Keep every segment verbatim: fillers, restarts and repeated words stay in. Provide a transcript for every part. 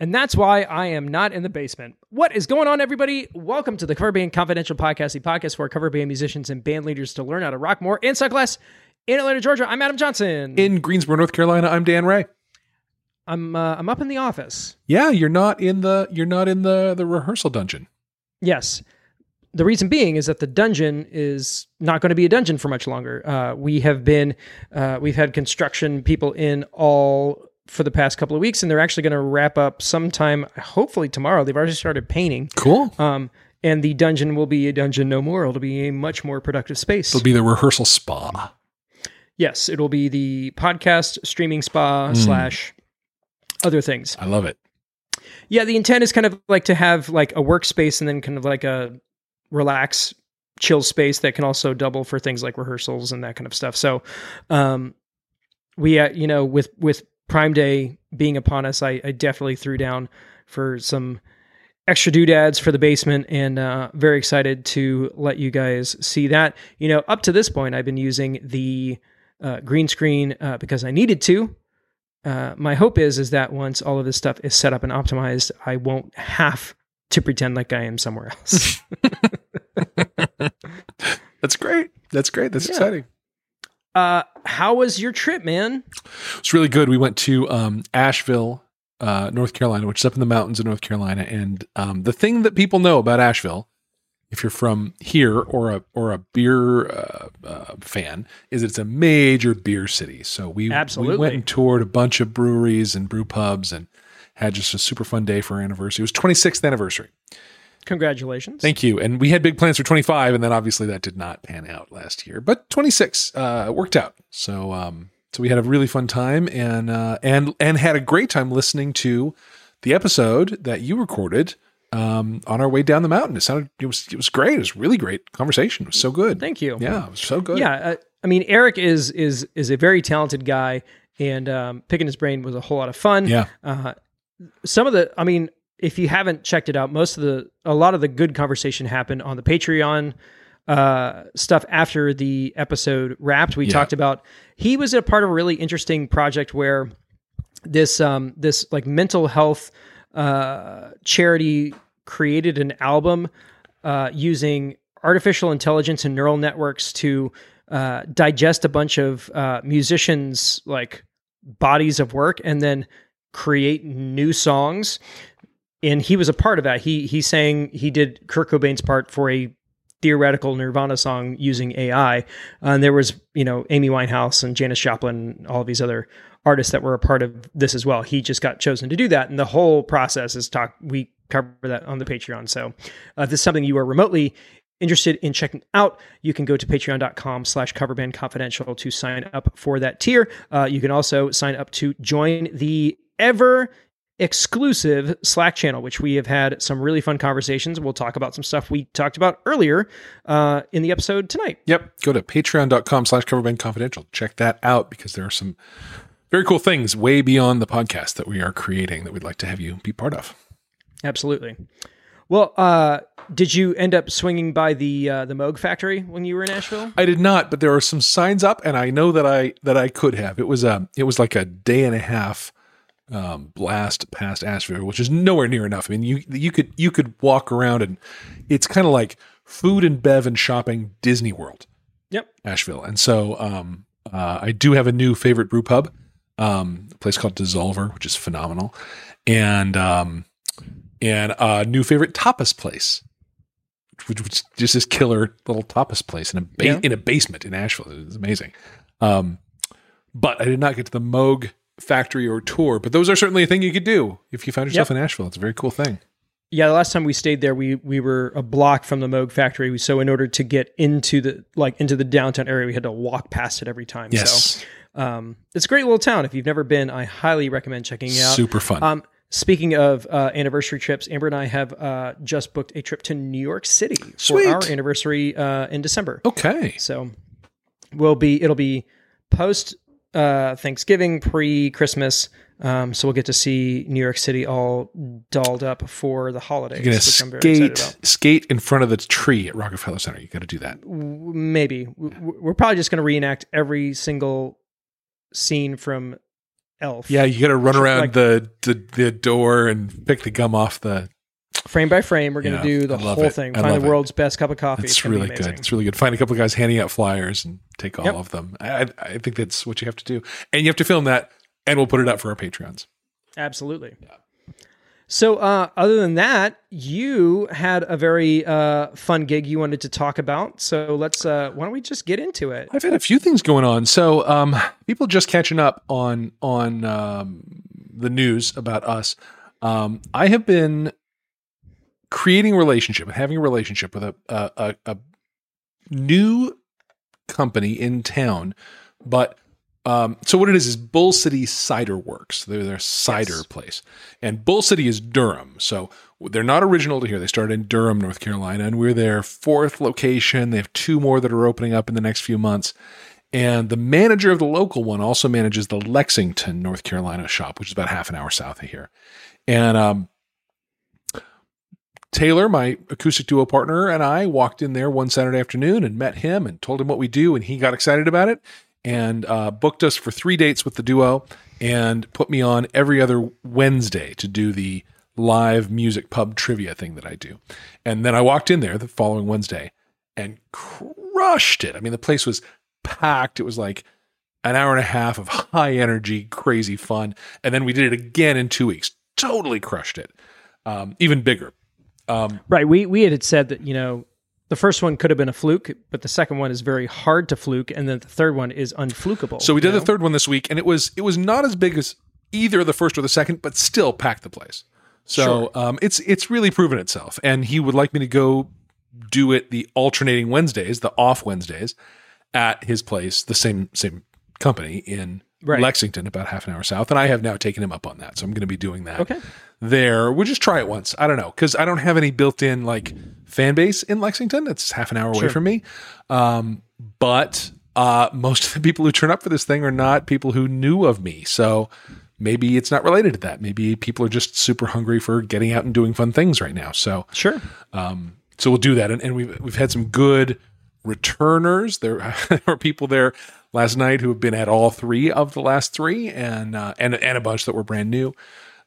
And that's why I am not in the basement. What is going on, everybody? Welcome to the Cover Band Confidential Podcast, the podcast for cover band musicians and band leaders to learn how to rock more and suck less. In Atlanta, Georgia, I'm Adam Johnson. In Greensboro, North Carolina, I'm Dan Ray. I'm uh, I'm up in the office. Yeah, you're not in the you're not in the the rehearsal dungeon. Yes. The reason being is that the dungeon is not going to be a dungeon for much longer. Uh, we have been uh, we've had construction people in all for the past couple of weeks, and they're actually going to wrap up sometime, hopefully tomorrow. They've already started painting. Cool. Um, and the dungeon will be a dungeon no more. It'll be a much more productive space. It'll be the rehearsal spa. Yes, it will be the podcast streaming spa mm. slash other things. I love it. Yeah, the intent is kind of like to have like a workspace and then kind of like a relax, chill space that can also double for things like rehearsals and that kind of stuff. So um, we, uh, you know, with with Prime Day being upon us, I, I definitely threw down for some extra doodads for the basement, and uh, very excited to let you guys see that. You know, up to this point, I've been using the uh, green screen uh, because I needed to. Uh, my hope is, is that once all of this stuff is set up and optimized, I won't have to pretend like I am somewhere else. That's great. That's great. That's yeah. exciting. Uh, how was your trip, man? It's really good. We went to um, Asheville, uh, North Carolina, which is up in the mountains of North Carolina. And um, the thing that people know about Asheville, if you're from here or a or a beer uh, uh, fan, is it's a major beer city. So we, Absolutely. we went and toured a bunch of breweries and brew pubs and had just a super fun day for our anniversary. It was twenty-sixth anniversary. Congratulations. Thank you. And we had big plans for twenty-five, and then obviously that did not pan out last year, but twenty-six uh, worked out. So um, so we had a really fun time, and uh, and and had a great time listening to the episode that you recorded um, on our way down the mountain. It sounded it was it was great. It was really great conversation. It was so good. Thank you. Yeah, it was so good. Yeah, uh, I mean, Eric is is is a very talented guy, and um, picking his brain was a whole lot of fun. Yeah. Uh, some of the, I mean. If you haven't checked it out, most of the, a lot of the good conversation happened on the Patreon uh, stuff after the episode wrapped. We yeah. talked about, he was a part of a really interesting project where this, um, this like mental health uh, charity created an album uh, using artificial intelligence and neural networks to uh, digest a bunch of uh, musicians' like bodies of work and then create new songs. And he was a part of that. He he sang, he did Kurt Cobain's part for a theoretical Nirvana song using A I. Uh, and there was, you know, Amy Winehouse and Janis Joplin, and all of these other artists that were a part of this as well. He just got chosen to do that. And the whole process is talk. We cover that on the Patreon. So uh, if this is something you are remotely interested in checking out, you can go to patreon.com slash coverbandconfidential to sign up for that tier. Uh, you can also sign up to join the ever exclusive Slack channel, which we have had some really fun conversations. We'll talk about some stuff we talked about earlier uh, in the episode tonight. Yep. Go to patreon.com slash coverbandconfidential. Check that out because there are some very cool things way beyond the podcast that we are creating that we'd like to have you be part of. Absolutely. Well, uh, did you end up swinging by the uh, the Moog Factory when you were in Asheville? I did not, but there are some signs up, and I know that I that I could have. It was um, it was like a day and a half Um, blast past Asheville, which is nowhere near enough. I mean, you you could you could walk around, and it's kind of like food and bev and shopping Disney World. Yep, Asheville. And so um, uh, I do have a new favorite brew pub, um, a place called Dissolver, which is phenomenal, and um, and a new favorite tapas place, which, which is just this killer little tapas place in a ba- yeah. in a basement in Asheville. It's amazing. Um, but I did not get to the Moog Factory or tour, but those are certainly a thing you could do if you found yourself yep. in Asheville. It's a very cool thing. Yeah, the last time we stayed there, we we were a block from the Moog Factory, so in order to get into the like into the downtown area, we had to walk past it every time. Yes. So um, it's a great little town. If you've never been, I highly recommend checking it out. Super fun. Um, speaking of uh, anniversary trips, Amber and I have uh, just booked a trip to New York City Sweet. for our anniversary uh, in December. Okay, so we'll be it'll be post. Uh, Thanksgiving, pre-Christmas, um, so we'll get to see New York City all dolled up for the holidays. You're gonna which I'm very skate, excited about. skate in front of the tree at Rockefeller Center. You got to do that. Maybe we're probably just going to reenact every single scene from Elf. Yeah, you got to run around like, the, the the door and pick the gum off the... Frame by frame, we're going to yeah, do the whole it. thing. I Find the it. world's best cup of coffee. It's, it's really good. It's really good. Find a couple of guys handing out flyers and take all yep. of them. I, I think that's what you have to do. And you have to film that, and we'll put it up for our Patreons. Absolutely. Yeah. So uh, other than that, you had a very uh, fun gig you wanted to talk about. So let's, uh, why don't we just get into it? I've had a few things going on. So um, people just catching up on, on um, the news about us. Um, I have been creating a relationship and having a relationship with a, a, a new company in town, but Um, so what it is is Bull City Cider Works. They're their cider yes. place. And Bull City is Durham. So they're not original to here. They started in Durham, North Carolina, and we're their fourth location. They have two more that are opening up in the next few months. And the manager of the local one also manages the Lexington, North Carolina shop, which is about half an hour south of here. And um, Taylor, my acoustic duo partner, and I walked in there one Saturday afternoon and met him and told him what we do, and he got excited about it. And uh, booked us for three dates with the duo and put me on every other Wednesday to do the live music pub trivia thing that I do. And then I walked in there the following Wednesday and crushed it. I mean, the place was packed. It was like an hour and a half of high energy, crazy fun. And then we did it again in two weeks. Totally crushed it. Um, even bigger. Um, right. We, we had said that, you know, the first one could have been a fluke, but the second one is very hard to fluke, and then the third one is unflukable. So we did you know? the third one this week, and it was it was not as big as either the first or the second, but still packed the place. So sure. um, it's it's really proven itself, and he would like me to go do it the alternating Wednesdays, the off Wednesdays, at his place, the same same company in right. Lexington, about half an hour south, and I have now taken him up on that, so I'm going to be doing that. Okay. There, we'll just try it once. I don't know, because I don't have any built-in like fan base in Lexington. It's half an hour away sure. from me. Um, but uh, most of the people who turn up for this thing are not people who knew of me. So maybe it's not related to that. Maybe people are just super hungry for getting out and doing fun things right now. So sure. Um, so we'll do that, and, and we've we've had some good returners. There were people there last night who have been at all three of the last three, and uh, and and a bunch that were brand new.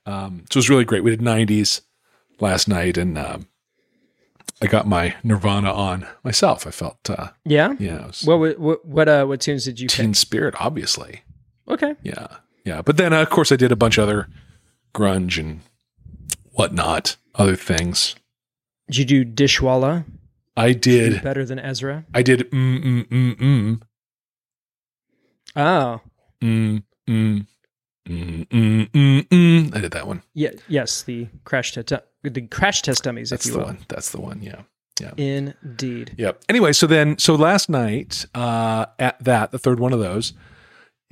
Um, so it was really great. We did nineties last night, and um, I got my Nirvana on myself. I felt, uh, yeah, yeah. Was, what what what, uh, what tunes did you? Teen pick? Spirit, obviously. Okay. Yeah, yeah. But then, uh, of course, I did a bunch of other grunge and whatnot, other things. Did you do Dishwalla? I did, did better than Ezra. I did. Mm mm mm mm. Oh. Mm mm. Mm, mm, mm, mm. I did that one. Yeah. Yes. The crash test, the crash test dummies. That's if you the will. one. That's the one. Yeah. Yeah. Indeed. Yep. Anyway. So then, so last night, uh, at that, the third one of those,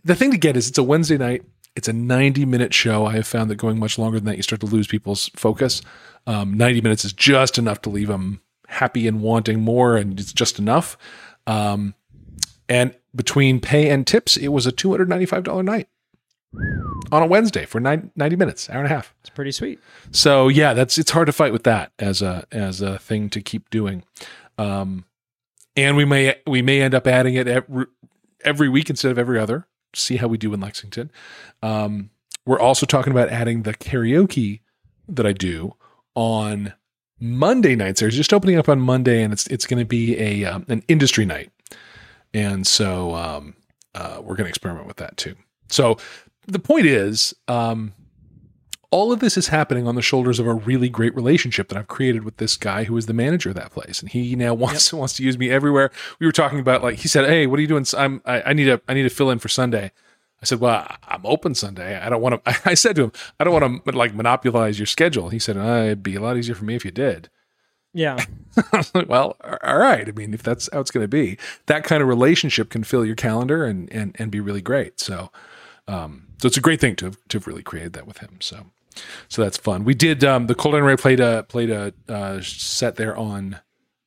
the thing to get is it's a Wednesday night. It's a ninety minute show. I have found that going much longer than that, you start to lose people's focus. Um, ninety minutes is just enough to leave them happy and wanting more. And it's just enough. Um, and between pay and tips, it was a two hundred ninety-five dollars night. On a Wednesday for ninety minutes, hour and a half. It's pretty sweet. So yeah, that's, it's hard to fight with that as a, as a thing to keep doing. Um, and we may, we may end up adding it every, every week instead of every other, see how we do in Lexington. Um, we're also talking about adding the karaoke that I do on Monday nights. They're just opening up on Monday, and it's, it's going to be a, um, an industry night. And so, um, uh, we're going to experiment with that too. So, the point is, um, all of this is happening on the shoulders of a really great relationship that I've created with this guy who is the manager of that place, and he now wants yep. wants to use me everywhere. We were talking about, like, he said, "Hey, what are you doing? I'm I, I need a I need to fill in for Sunday." I said, "Well, I'm open Sunday. I don't want to." I said to him, "I don't want to like monopolize your schedule." He said, oh, "It'd be a lot easier for me if you did." Yeah. I was like, well, all right. I mean, if that's how it's going to be, that kind of relationship can fill your calendar and and and be really great. So. Um, so it's a great thing to have, to have really created that with him. So, so that's fun. We did, um, the Cold Iron Ray played a, played a, uh, set there on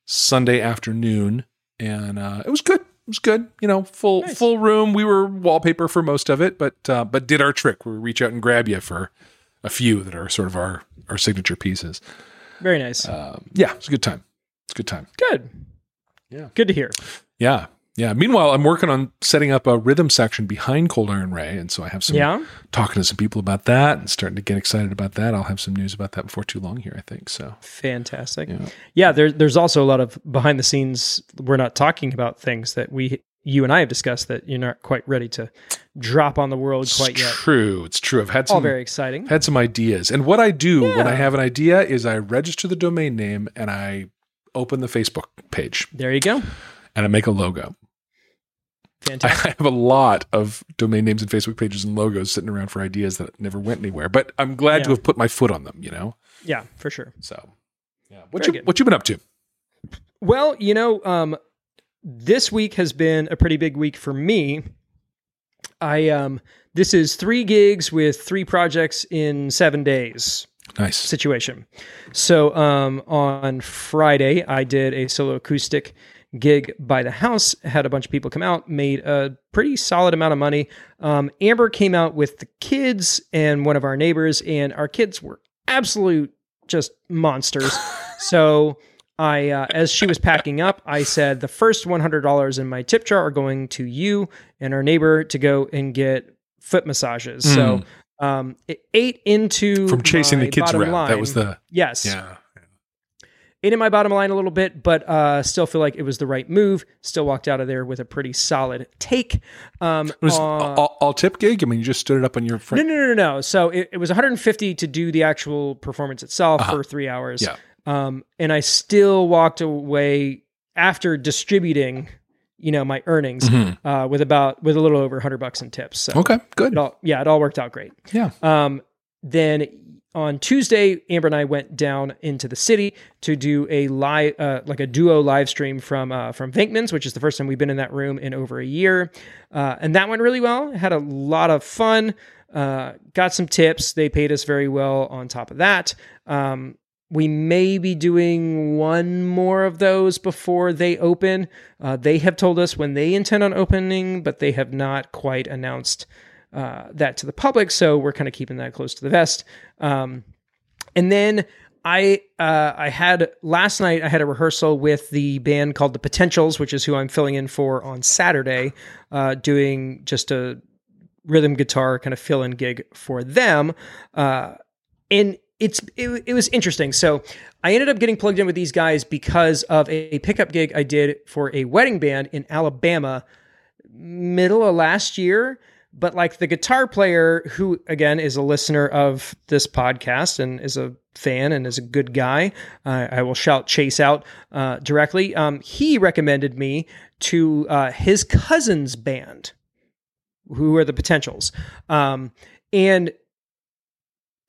Sunday afternoon, and, uh, it was good. It was good. You know, full, nice. full room. We were wallpaper for most of it, but, uh, but did our trick. We were reach out and grab you for a few that are sort of our, our signature pieces. Very nice. Um, yeah, it was a good time. It's a good time. Good. Yeah. Good to hear. Yeah. Yeah. Meanwhile, I'm working on setting up a rhythm section behind Cold Iron Ray. And so I have some yeah. talking to some people about that and starting to get excited about that. I'll have some news about that before too long here, I think. So fantastic. Yeah. yeah there, there's also a lot of behind the scenes. We're not talking about things that we, you and I have discussed that you're not quite ready to drop on the world it's quite true. yet. True. It's true. I've had some, all very exciting. I've had some ideas. And what I do yeah. when I have an idea is I register the domain name and I open the Facebook page. There you go. And I make a logo. Fantastic. I have a lot of domain names and Facebook pages and logos sitting around for ideas that never went anywhere, but I'm glad yeah. to have put my foot on them, you know? Yeah, for sure. So, yeah. What you, what you been up to? Well, you know, um, this week has been a pretty big week for me. I um, this is three gigs with three projects in seven days. Nice. Situation. So, um, on Friday, I did a solo acoustic gig by the house, had a bunch of people come out, made a pretty solid amount of money. Um, Amber came out with the kids and one of our neighbors, and our kids were absolute just monsters. So I, uh, as she was packing up, I said, the first one hundred dollars in my tip jar are going to you and our neighbor to go and get foot massages. Mm. So um, it ate into from chasing the kids around. Line. That was the yes. Yeah. In my bottom line a little bit, but uh, still feel like it was the right move. Still walked out of there with a pretty solid take. Um, it was uh, all, all tip gig? I mean, you just stood it up on your front. No, no, no, no, no. So it, it was one hundred fifty dollars to do the actual performance itself uh-huh. for three hours. Yeah. Um, and I still walked away after distributing, you know, my earnings mm-hmm. uh, with about with a little over one hundred bucks in tips. So okay, good. It all, yeah, it all worked out great. Yeah. Um, then. On Tuesday, Amber and I went down into the city to do a live, uh, like a duo live stream from uh, from Venkman's, which is the first time we've been in that room in over a year, uh, and that went really well. Had a lot of fun. Uh, got some tips. They paid us very well. On top of that, um, we may be doing one more of those before they open. Uh, they have told us when they intend on opening, but they have not quite announced Uh, that to the public, so we're kind of keeping that close to the vest. Um, and then I uh, I had last night I had a rehearsal with the band called The Potentials, which is who I'm filling in for on Saturday, uh, doing just a rhythm guitar kind of fill-in gig for them. Uh, and it's it, it was interesting. So I ended up getting plugged in with these guys because of a, a pickup gig I did for a wedding band in Alabama middle of last year. But like the guitar player, who again is a listener of this podcast and is a fan and is a good guy, uh, I will shout Chase out uh, directly. Um, he recommended me to uh, his cousin's band, who are The Potentials, um, and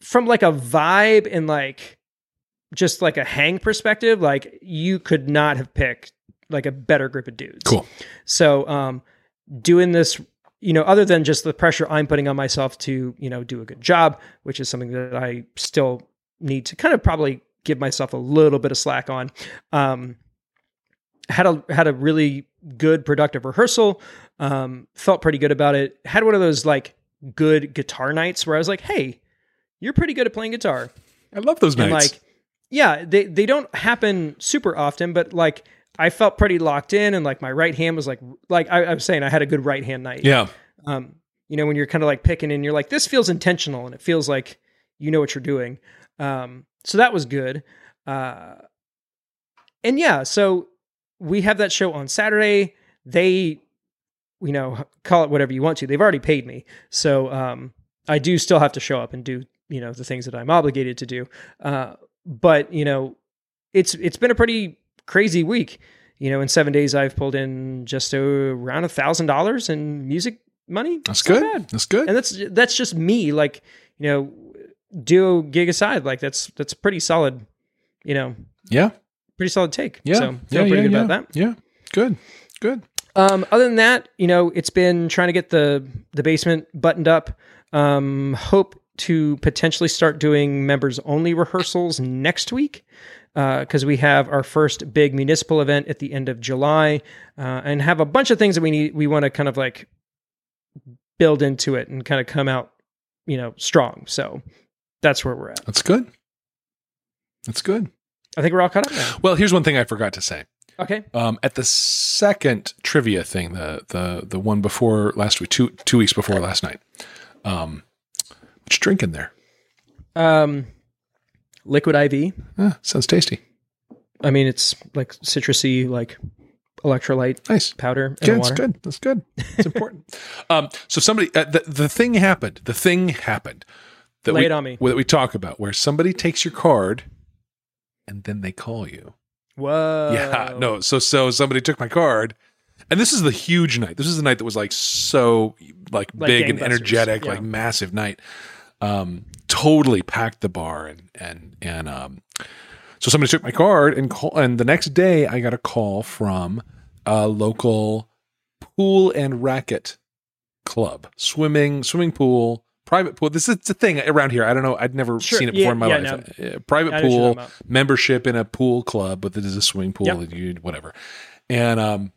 from like a vibe and like just like a hang perspective, like you could not have picked like a better group of dudes. Cool. So um, doing this. You know, other than just the pressure I'm putting on myself to, you know, do a good job, which is something that I still need to kind of probably give myself a little bit of slack on. Um, had a had a really good productive rehearsal. Um, felt pretty good about it. Had one of those like good guitar nights where I was like, "Hey, you're pretty good at playing guitar." I love those nights. And like, yeah, they they don't happen super often, but like. I felt pretty locked in and like my right hand was like, like I, I was saying, I had a good right hand night. Yeah. Um, you know, when you're kind of like picking and you're like, this feels intentional and it feels like, you know what you're doing. Um, so that was good. Uh, and yeah, so we have that show on Saturday. They, you know, call it whatever you want to, they've already paid me. So, um, I do still have to show up and do, you know, the things that I'm obligated to do. Uh, but you know, it's, it's been a pretty crazy week. You know, in seven days, I've pulled in just around a thousand dollars in music money. That's it's good. That's good. And that's, that's just me. Like, you know, duo gig aside, like that's, that's pretty solid, you know, yeah, pretty solid take. Yeah. So feel yeah, pretty yeah, good yeah. about that. Yeah. Good. Good. Um, other than that, you know, it's been trying to get the, the basement buttoned up. Um, hope to potentially start doing members only rehearsals next week. Because uh, we have our first big municipal event at the end of July, uh, and have a bunch of things that we need. We want to kind of like build into it and kind of come out, you know, strong. So that's where we're at. That's good. That's good. I think we're all caught up now. Well, here's one thing I forgot to say. Okay. Um, at the second trivia thing, the the the one before last week, two two weeks before last night. Um, what you drinking there? Um, liquid I V. Ah, sounds tasty. I mean, it's like citrusy, like electrolyte nice. powder. Yeah, that's good. That's good. It's important. um, so somebody, uh, the the thing happened. The thing happened. That Lay we, it on me. That we talk about, where somebody takes your card, and then they call you. Whoa. Yeah. No. So so somebody took my card, and this is the huge night. This is the night that was like so like, like big and energetic, yeah. like massive night. Um, totally packed the bar, and and and um. So somebody took my card and call, and the next day I got a call from a local pool and racket club, swimming, swimming pool, private pool. This is the thing around here. I don't know. I'd never sure. seen it before yeah, in my yeah, life. No. Private I pool membership in a pool club, but it is a swimming pool yep. and you, whatever. And um,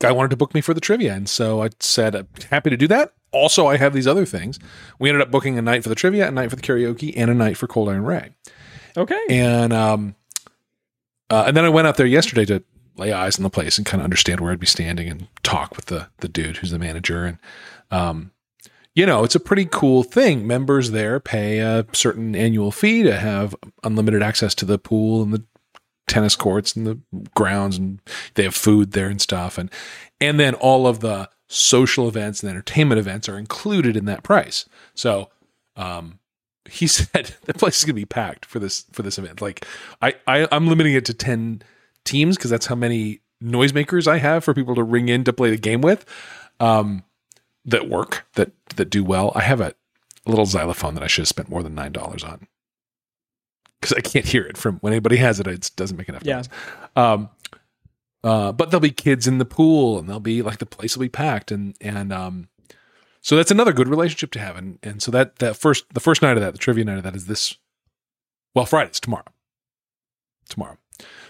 guy wanted to book me for the trivia. And so I said, I'm happy to do that. Also, I have these other things. We ended up booking a night for the trivia, a night for the karaoke, and a night for Cold Iron Ray. Okay. And um, uh, and then I went out there yesterday to lay eyes on the place and kind of understand where I'd be standing and talk with the the dude who's the manager. And, um, you know, it's a pretty cool thing. Members there pay a certain annual fee to have unlimited access to the pool and the tennis courts and the grounds, and they have food there and stuff. And, and then all of the social events and entertainment events are included in that price. So, um, he said the place is going to be packed for this, for this event. Like I, I I'm limiting it to ten teams, cause that's how many noisemakers I have for people to ring in to play the game with, um, that work, that, that do well. I have a, a little xylophone that I should have spent more than nine dollars on, cause I can't hear it from when anybody has it. It doesn't make enough noise. Yeah. Um, uh, but there'll be kids in the pool, and they'll be like, the place will be packed. And, and, um, so that's another good relationship to have. And, and so that, that first, the first night of that, the trivia night of that is this, well, Friday's tomorrow, tomorrow.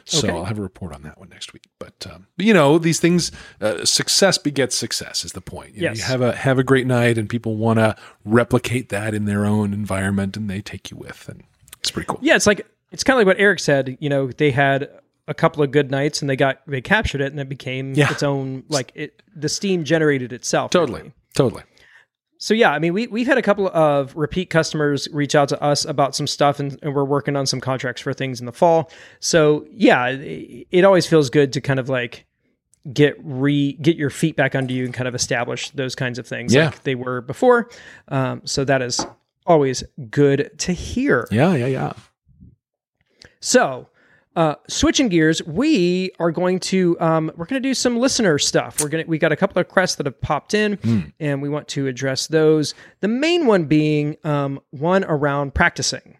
So okay. I'll have a report on that one next week, but, um, but you know, these things, uh, success begets success is the point. You, yes. know, you have a, have a great night, and people want to replicate that in their own environment, and they take you with, and it's pretty cool. Yeah. It's like, it's kind of like what Eric said, you know, they had a couple of good nights, and they got, they captured it, and it became yeah. its own, like it, the steam generated itself. Totally. Really. Totally. So yeah, I mean, we, we've had a couple of repeat customers reach out to us about some stuff, and, and we're working on some contracts for things in the fall. So yeah, it, it always feels good to kind of like get re get your feet back under you and kind of establish those kinds of things yeah. like they were before. Um, so that is always good to hear. Yeah, yeah, yeah. So uh, switching gears, we are going to um, we're going to do some listener stuff. We're gonna we got a couple of requests that have popped in, mm. and we want to address those. The main one being um, one around practicing.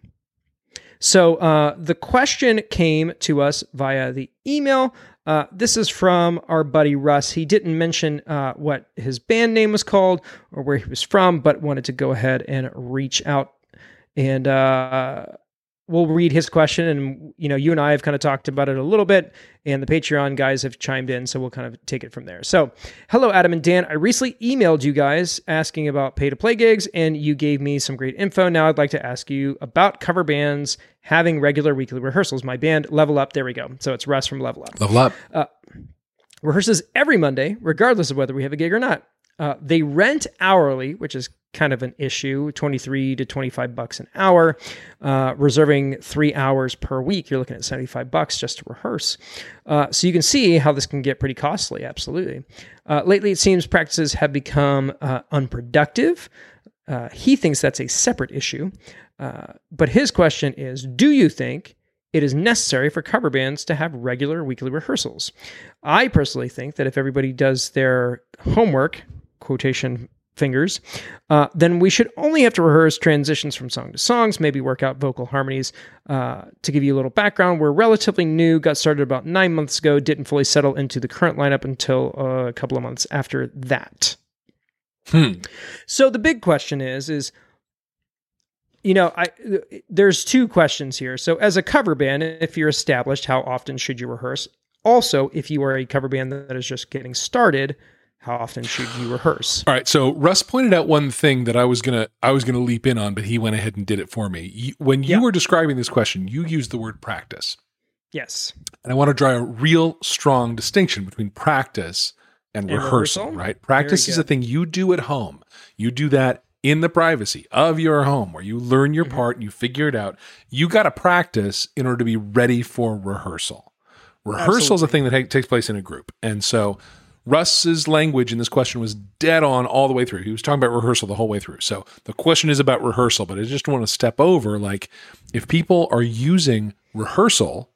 So uh, the question came to us via the email. Uh, this is from our buddy Russ. He didn't mention uh, what his band name was called or where he was from, but wanted to go ahead and reach out and. Uh, We'll read his question, and you know, you and I have kind of talked about it a little bit, and the Patreon guys have chimed in, so we'll kind of take it from there. So, hello, Adam and Dan. I recently emailed you guys asking about pay-to-play gigs, and you gave me some great info. Now I'd like to ask you about cover bands having regular weekly rehearsals. My band, Level Up, there we go. So it's Russ from Level Up. Level Up. Uh, rehearses every Monday, regardless of whether we have a gig or not. Uh, they rent hourly, which is kind of an issue, twenty-three to twenty-five bucks an hour, uh, reserving three hours per week. You're looking at seventy-five bucks just to rehearse. Uh, so you can see how this can get pretty costly. Absolutely. Uh, lately, it seems practices have become uh, unproductive. Uh, he thinks that's a separate issue. Uh, but his question is, do you think it is necessary for cover bands to have regular weekly rehearsals? I personally think that if everybody does their homework, quotation fingers, uh, then we should only have to rehearse transitions from song to songs, maybe work out vocal harmonies. Uh, to give you a little background, we're relatively new, got started about nine months ago, didn't fully settle into the current lineup until uh, a couple of months after that. Hmm. So the big question is, is, you know, I there's two questions here. So as a cover band, if you're established, how often should you rehearse? Also, if you are a cover band that is just getting started, how often should you rehearse? All right. So Russ pointed out one thing that I was gonna I was gonna leap in on, but he went ahead and did it for me. You, when you yeah. were describing this question, you used the word practice. Yes. And I want to draw a real strong distinction between practice and, and rehearsal, rehearsal, right? Practice is a thing you do at home. You do that in the privacy of your home where you learn your mm-hmm. part and you figure it out. You got to practice in order to be ready for rehearsal. Rehearsal is a thing that ha- takes place in a group. And so Russ's language in this question was dead on all the way through. He was talking about rehearsal the whole way through. So the question is about rehearsal, but I just want to step over, like, if people are using rehearsal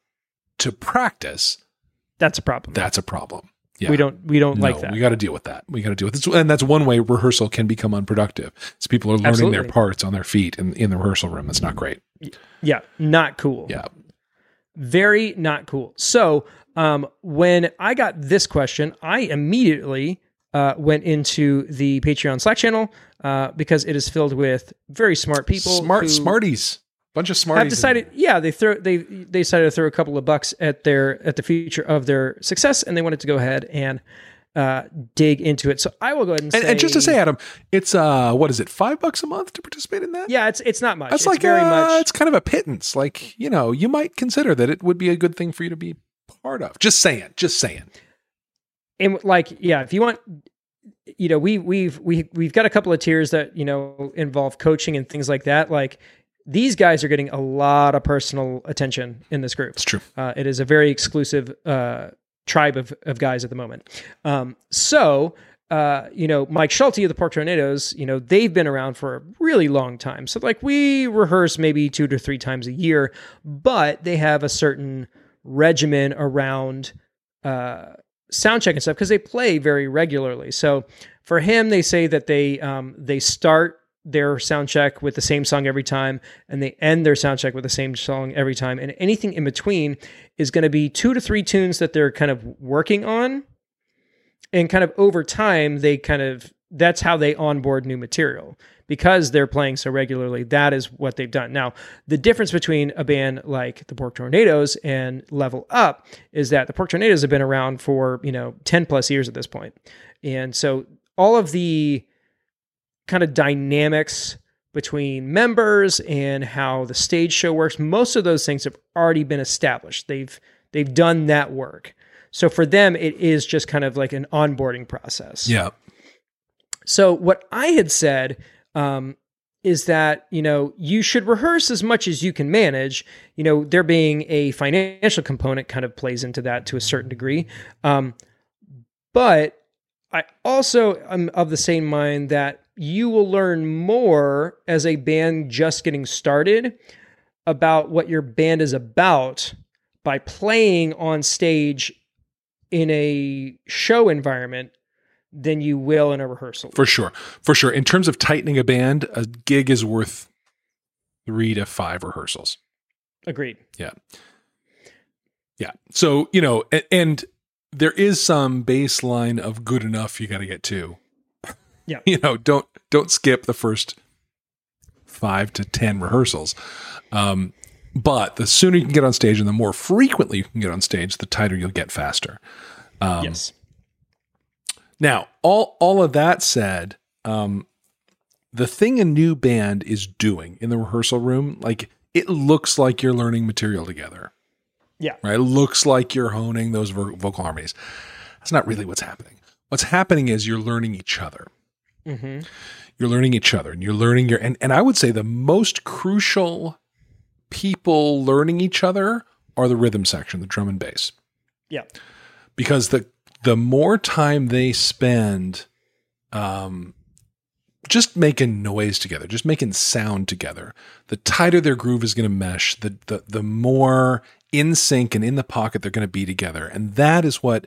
to practice, that's a problem. That's a problem. Yeah. We don't, we don't no, like that. We got to deal with that. We got to deal with it. And that's one way rehearsal can become unproductive. So people are learning Absolutely. their parts on their feet in, in the rehearsal room. That's not great. Yeah. Not cool. Yeah. Very not cool. So, um, when I got this question, I immediately, uh, went into the Patreon Slack channel, uh, because it is filled with very smart people. Smart smarties. Bunch of smarties. I've decided, yeah, they throw they they decided to throw a couple of bucks at their at the future of their success, and they wanted to go ahead and uh, dig into it. So I will go ahead and, and say, and just to say, Adam, it's uh, what is it, five bucks a month to participate in that? Yeah, it's it's not much. That's it's like very a, much. It's kind of a pittance. Like, you know, you might consider that it would be a good thing for you to be part of. Just saying, just saying. And like, yeah, if you want. You know, we we've we we've got a couple of tiers that, you know, involve coaching and things like that. Like, these guys are getting a lot of personal attention in this group. It's true. Uh, it is a very exclusive uh, tribe of, of guys at the moment. Um, so, uh, you know, Mike Schulte of the Pork Tornadoes, you know, they've been around for a really long time. So, like, we rehearse maybe two to three times a year, but they have a certain regimen around uh, sound check and stuff because they play very regularly. So, for him, they say that they um, they start their sound check with the same song every time, and they end their sound check with the same song every time. And anything in between is going to be two to three tunes that they're kind of working on. And kind of over time, they kind of, that's how they onboard new material because they're playing so regularly. That is what they've done. Now, the difference between a band like the Pork Tornadoes and Level Up is that the Pork Tornadoes have been around for, you know, ten plus years at this point. And so all of the kind of dynamics between members and how the stage show works, most of those things have already been established. They've they've done that work. So for them, it is just kind of like an onboarding process. Yeah. So what I had said um, is that, you know, you should rehearse as much as you can manage. You know, there being a financial component kind of plays into that to a certain degree. Um, but I also am of the same mind that you will learn more as a band just getting started about what your band is about by playing on stage in a show environment than you will in a rehearsal. For sure. For sure. In terms of tightening a band, a gig is worth three to five rehearsals. Agreed. Yeah. Yeah. So, you know, and, and there is some baseline of good enough you got to get to. Yeah. You know, don't don't skip the first five to ten rehearsals. Um, but the sooner you can get on stage and the more frequently you can get on stage, the tighter you'll get faster. Um, yes. Now, all all of that said, um, the thing a new band is doing in the rehearsal room, like, it looks like you're learning material together. Yeah. Right? It looks like you're honing those vo- vocal harmonies. That's not really what's happening. What's happening is you're learning each other. Mm-hmm. You're learning each other and you're learning your, and, and I would say the most crucial people learning each other are the rhythm section, the drum and bass. Yeah. Because the, the more time they spend, um, just making noise together, just making sound together, the tighter their groove is going to mesh, the, the, the more in sync and in the pocket they're going to be together. And that is what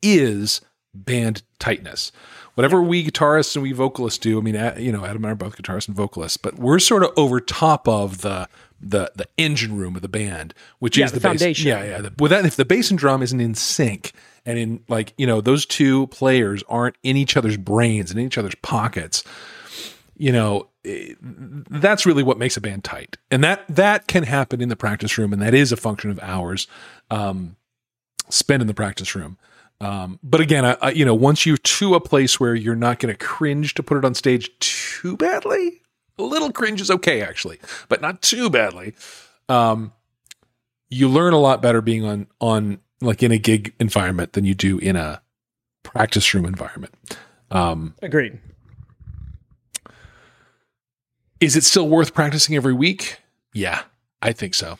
is band tightness. Whatever we guitarists and we vocalists do, I mean, you know, Adam and I are both guitarists and vocalists, but we're sort of over top of the the the engine room of the band, which yeah, is the, the foundation. Bass, yeah, yeah. The, with that, if the bass and drum isn't in sync and in, like, you know, those two players aren't in each other's brains and in each other's pockets, you know, it, that's really what makes a band tight, and that that can happen in the practice room, and that is a function of hours um, spent in the practice room. Um, but again, I, I, you know, once you're to a place where you're not going to cringe to put it on stage too badly, a little cringe is okay, actually, but not too badly. Um, you learn a lot better being on, on like in a gig environment than you do in a practice room environment. Um, Agreed. Is it still worth practicing every week? Yeah, I think so.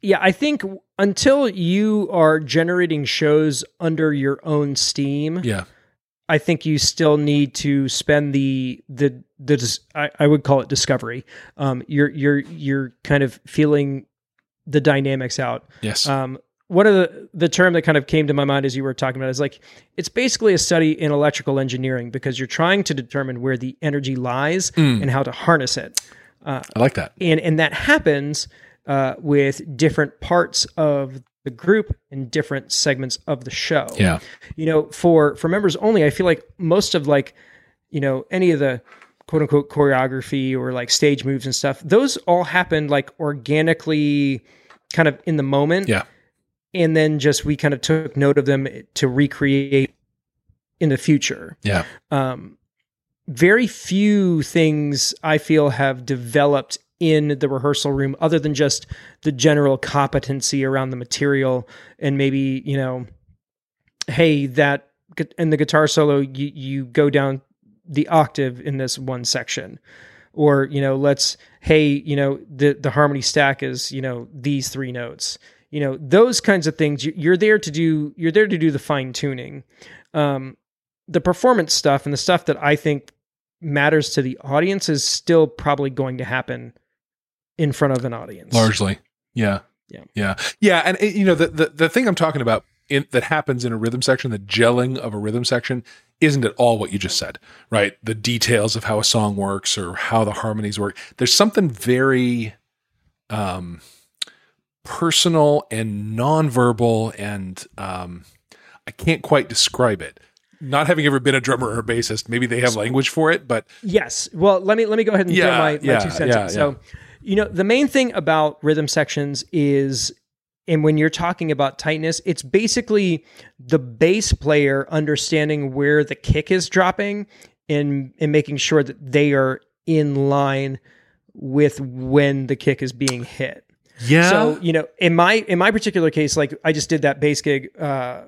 Yeah, I think until you are generating shows under your own steam, yeah, I think you still need to spend the the the I, I would call it discovery. Um, you're you're you're kind of feeling the dynamics out. Yes. Um, one of the the term that kind of came to my mind as you were talking about is like it's basically a study in electrical engineering because you're trying to determine where the energy lies mm. and how to harness it. Uh, I like that, and and that happens. Uh, with different parts of the group and different segments of the show. Yeah. You know, for, for members only, I feel like most of like, you know, any of the quote unquote choreography or like stage moves and stuff, those all happened like organically kind of in the moment. Yeah. And then just, we kind of took note of them to recreate in the future. Yeah. Um, very few things I feel have developed in the rehearsal room, other than just the general competency around the material, and maybe, you know, hey, that in the guitar solo, you, you go down the octave in this one section, or, you know, let's, hey, you know, the, the harmony stack is, you know, these three notes, you know, those kinds of things. You're there to do, you're there to do the fine tuning. Um, the performance stuff and the stuff that I think matters to the audience is still probably going to happen in front of an audience. Largely. Yeah. Yeah. Yeah. Yeah. And it, you know, the, the, the thing I'm talking about in, that happens in a rhythm section, the gelling of a rhythm section isn't at all what you just said, right? The details of how a song works or how the harmonies work. There's something very, um, personal and nonverbal. And, um, I can't quite describe it. Not having ever been a drummer or a bassist, maybe they have language for it, but yes. Well, let me, let me go ahead and yeah, throw my, my yeah, two cents. Yeah, yeah. So, you know, the main thing about rhythm sections is, and when you're talking about tightness, it's basically the bass player understanding where the kick is dropping and, and making sure that they are in line with when the kick is being hit. Yeah. So, you know, in my, in my particular case, like I just did that bass gig, uh,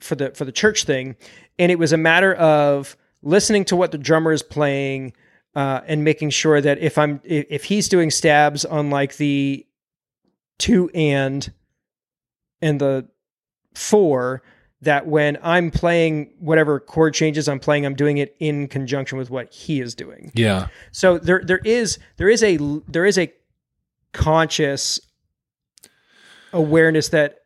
for the, for the church thing. And it was a matter of listening to what the drummer is playing, uh, and making sure that if I'm, if he's doing stabs on like the two and, and the four, that when I'm playing whatever chord changes I'm playing, I'm doing it in conjunction with what he is doing. Yeah. So there, there is, there is a, there is a conscious awareness that,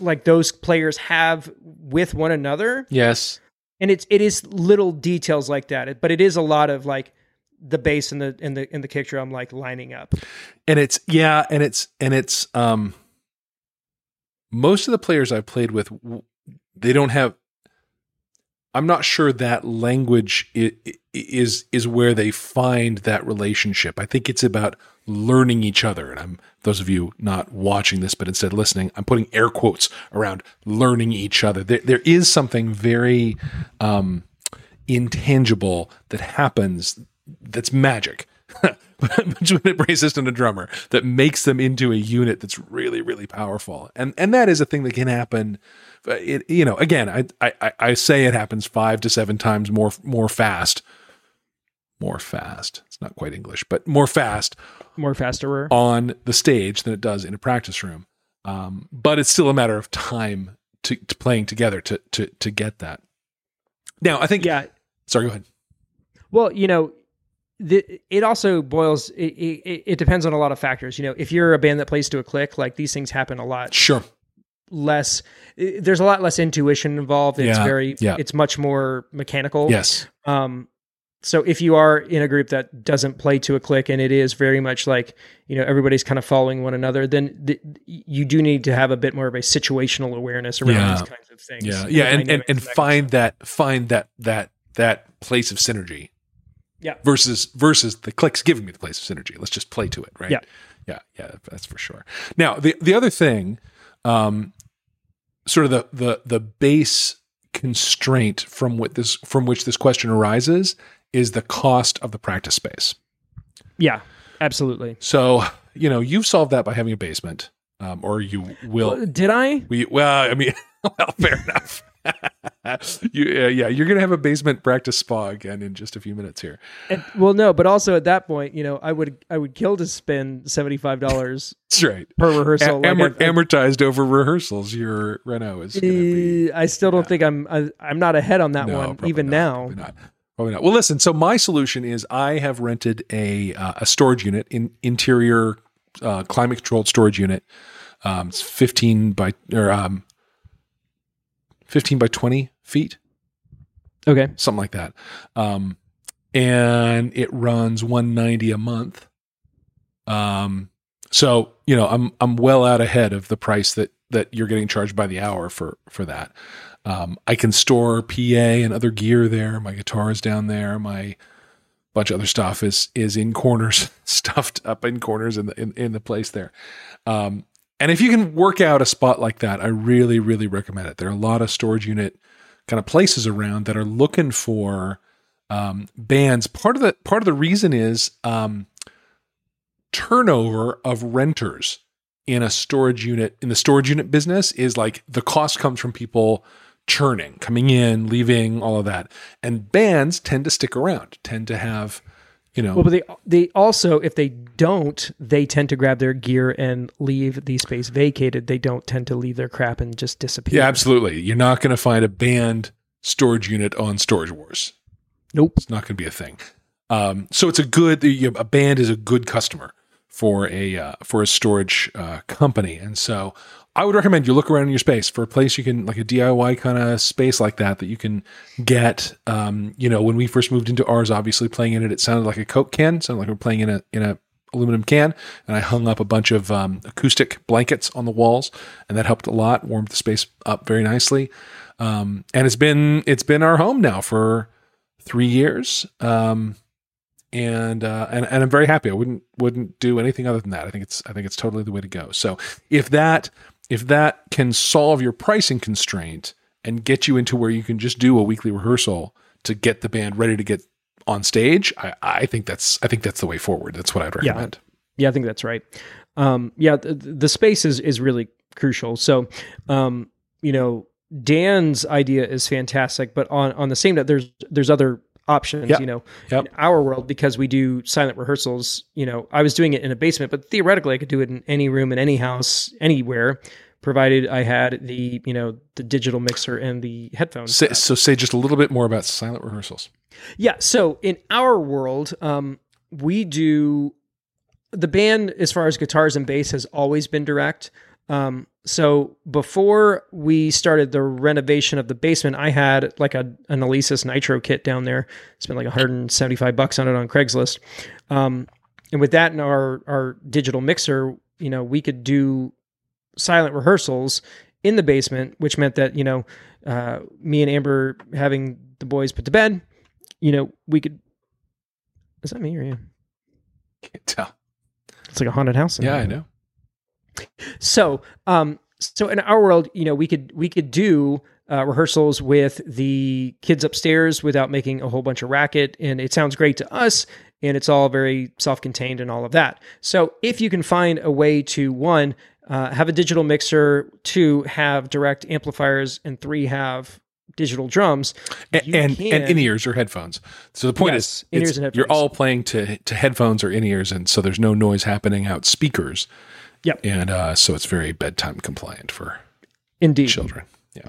like those players have with one another. Yes. And it's, it is little details like that, but it is a lot of like the bass and the, and the, and the kick drum, like lining up. And it's, yeah. And it's, and it's, um, most of the players I've played with, they don't have, I'm not sure that language is, is where they find that relationship. I think it's about learning each other. And I'm, those of you not watching this, but instead listening, I'm putting air quotes around learning each other. There, there is something very um, intangible that happens that's magic between a bassist and a drummer that makes them into a unit that's really, really powerful. And and that is a thing that can happen. It, you know, again, I, I I say it happens five to seven times more more fast. More fast. It's not quite English, but more fast. More fasterer. On the stage than it does in a practice room. Um, but it's still a matter of time to, to playing together to to to get that. Now, I think... Yeah. Sorry, go ahead. Well, you know, the, it also boils... It, it, it depends on a lot of factors. You know, if you're a band that plays to a click, like these things happen a lot. Sure. Less... There's a lot less intuition involved. It's yeah, very... Yeah. It's much more mechanical. Yes. Um. So if you are in a group that doesn't play to a click and it is very much like, you know, everybody's kind of following one another, then th- you do need to have a bit more of a situational awareness around yeah. these kinds of things. Yeah. Yeah. And, and, and find that, find that, that, that place of synergy. Yeah. Versus, versus the click's giving me the place of synergy. Let's just play to it. Right. Yeah. Yeah. Yeah. That's for sure. Now the, the other thing, um, sort of the, the, the base constraint from what this, from which this question arises is the cost of the practice space. Yeah, absolutely. So, you know, you've solved that by having a basement. um, or you will. Did I? We, well, I mean, well, fair enough. you, uh, yeah, you're going to have a basement practice spa again in just a few minutes here. And, well, no, but also at that point, you know, I would I would kill to spend seventy-five dollars That's right. per rehearsal. A- like amort- I, I, amortized over rehearsals, your reno is going to be. I still don't yeah. think I'm I, I'm not ahead on that no, one, even not, now. Probably not. Probably not. Well, listen, so my solution is I have rented a uh, a storage unit, in interior uh, climate-controlled storage unit. Um, it's fifteen by... or um. fifteen by twenty feet Okay. Something like that. Um, and it runs one ninety a month. Um, so, you know, I'm, I'm well out ahead of the price that, that you're getting charged by the hour for, for that. Um, I can store P A and other gear there. My guitar is down there. My bunch of other stuff is, is in corners, stuffed up in corners in the, in, in the place there. Um, And if you can work out a spot like that, I really, really recommend it. There are a lot of storage unit kind of places around that are looking for um, bands. Part of the part of the reason is um, turnover of renters in a storage unit, in the storage unit business is like the cost comes from people churning, coming in, leaving, all of that. And bands tend to stick around, tend to have... You know. Well, but they they also, if they don't, they tend to grab their gear and leave the space vacated. They don't tend to leave their crap and just disappear. Yeah, absolutely. You're not going to find a band storage unit on Storage Wars. Nope. It's not going to be a thing. Um, so it's a good, you know, a band is a good customer for a uh, for a storage uh, company. And so I would recommend you look around in your space for a place you can, like a D I Y kind of space like that, that you can get, um, you know, when we first moved into ours, obviously playing in it, it sounded like a Coke can, sounded like we're playing in a, in a aluminum can. And I hung up a bunch of um, acoustic blankets on the walls, and that helped a lot, warmed the space up very nicely. Um, and it's been, it's been our home now for three years. Um, And, uh, and and I'm very happy. I wouldn't wouldn't do anything other than that. I think it's I think it's totally the way to go. So if that if that can solve your pricing constraint and get you into where you can just do a weekly rehearsal to get the band ready to get on stage, I, I think that's I think that's the way forward. That's what I'd recommend. Yeah, yeah I think that's right. Um, yeah, the, the space is is really crucial. So, um, you know, Dan's idea is fantastic, but on on the same note, there's there's other options, yep. you know, yep. in our world, because we do silent rehearsals, you know, I was doing it in a basement, but theoretically I could do it in any room, in any house, anywhere, provided I had the, you know, the digital mixer and the headphones. Say, so say just a little bit more about silent rehearsals. Yeah. So in our world, um, we do, the band, as far as guitars and bass, has always been direct. Um, so before we started the renovation of the basement, I had like a, an Alesis Nitro kit down there. Spent like one hundred seventy-five bucks on it on Craigslist. Um, and with that and our, our digital mixer, you know, we could do silent rehearsals in the basement, which meant that, you know, uh, me and Amber having the boys put to bed, you know, we could, is that me or you? Can't tell. It's like a haunted house. Yeah, there. I know. So, um, so in our world, you know, we could, we could do, uh, rehearsals with the kids upstairs without making a whole bunch of racket, and it sounds great to us, and it's all very self-contained and all of that. So if you can find a way to, one, uh, have a digital mixer, two, have direct amplifiers, and three, have digital drums and and, and in-ears or headphones. So the point yes, is in-ears and headphones. You're all playing to, to headphones or in-ears. And so there's no noise happening out speakers. Yep. And uh, so it's very bedtime compliant for Indeed. Children. Yeah.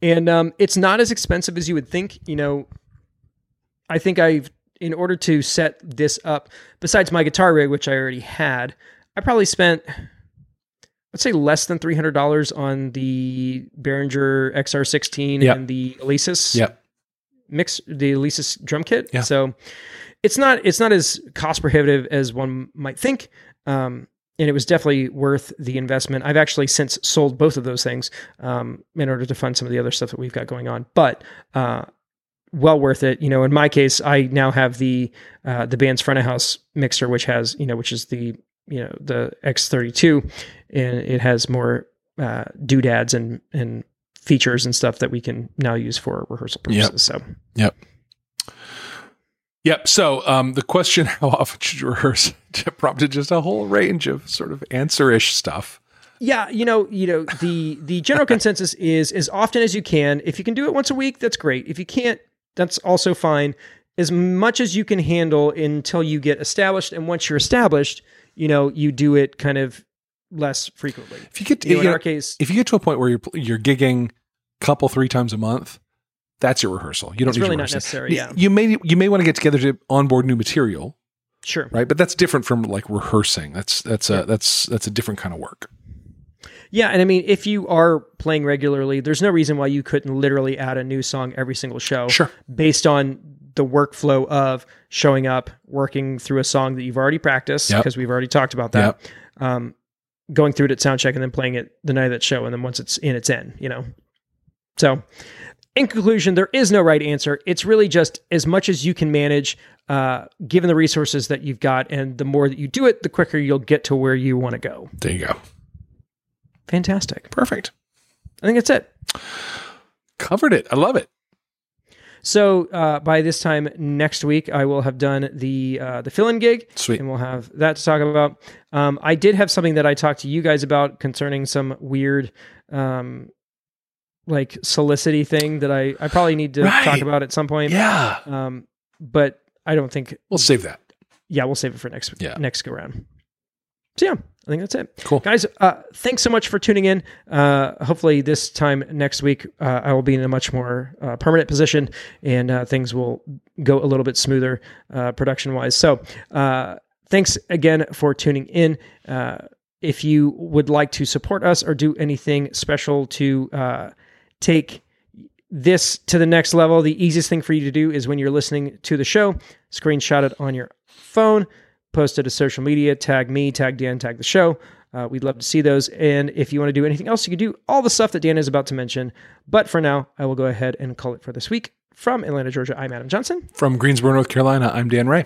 And um, it's not as expensive as you would think. You know, I think I've, in order to set this up, besides my guitar rig, which I already had, I probably spent, I'd say less than three hundred dollars on the Behringer X R sixteen yep. and the Alesis yep. mix, the Alesis drum kit. Yeah. So it's not, it's not as cost prohibitive as one might think. Um, And it was definitely worth the investment. I've actually since sold both of those things um, in order to fund some of the other stuff that we've got going on. But uh, well worth it. You know, in my case, I now have the uh, the band's front of house mixer, which has you know, which is the you know the X thirty-two, and it has more uh, doodads and and features and stuff that we can now use for rehearsal purposes. Yep. So yep. Yep. So um, the question, how often should you rehearse, prompted just a whole range of sort of answer-ish stuff. Yeah, you know, you know, the the general consensus is as often as you can. If you can do it once a week, that's great. If you can't, that's also fine. As much as you can handle until you get established, and once you're established, you know, you do it kind of less frequently. If you get to, you know, in you know, our case, if you get to a point where you're you're gigging a couple three times a month, that's your rehearsal. You don't it's need really not necessary. Yeah, you may you may want to get together to onboard new material. Sure. Right, but that's different from like rehearsing. That's that's a yeah. that's that's a different kind of work. Yeah, and I mean, if you are playing regularly, there's no reason why you couldn't literally add a new song every single show. Sure. Based on the workflow of showing up, working through a song that you've already practiced, because yep. we've already talked about that. Yep. Um, going through it at sound check and then playing it the night of that show, and then once it's in, it's in. You know. So, in conclusion, there is no right answer. It's really just as much as you can manage, uh, given the resources that you've got, and the more that you do it, the quicker you'll get to where you want to go. There you go. Fantastic. Perfect. I think that's it. Covered it. I love it. So uh, by this time next week, I will have done the uh, the fill-in gig. Sweet. And we'll have that to talk about. Um, I did have something that I talked to you guys about concerning some weird... Um, like solicity thing that I, I probably need to right. talk about at some point. Yeah. Um, but I don't think we'll save that. Yeah. We'll save it for next, yeah. next go round. So yeah, I think that's it. Cool guys. Uh, thanks so much for tuning in. Uh, hopefully this time next week, uh, I will be in a much more uh, permanent position, and uh, things will go a little bit smoother uh, production wise. So uh, thanks again for tuning in. Uh, if you would like to support us or do anything special to, uh, take this to the next level, the easiest thing for you to do is when you're listening to the show, screenshot it on your phone, post it to social media, tag me, tag Dan, tag the show. Uh, we'd love to see those. And if you want to do anything else, you can do all the stuff that Dan is about to mention. But for now, I will go ahead and call it for this week. From Atlanta, Georgia, I'm Adam Johnson. From Greensboro, North Carolina, I'm Dan Ray.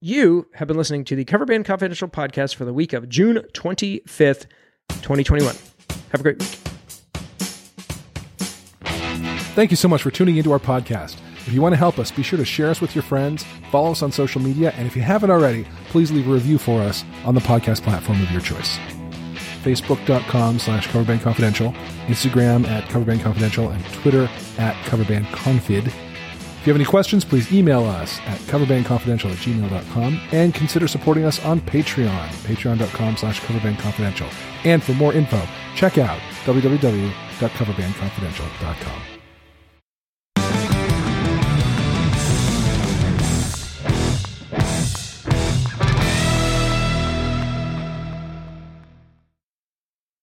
You have been listening to the Cover Band Confidential podcast for the week of June twenty-fifth, twenty twenty-one. Have a great week. Thank you so much for tuning into our podcast. If you want to help us, be sure to share us with your friends, follow us on social media, and if you haven't already, please leave a review for us on the podcast platform of your choice. Facebook.com slash Coverband Confidential, Instagram at Coverband Confidential, and Twitter at Coverband Confid. If you have any questions, please email us at coverbandconfidential at gmail.com and consider supporting us on Patreon, patreon.com slash coverbandconfidential. And for more info, check out w w w dot coverbandconfidential dot com.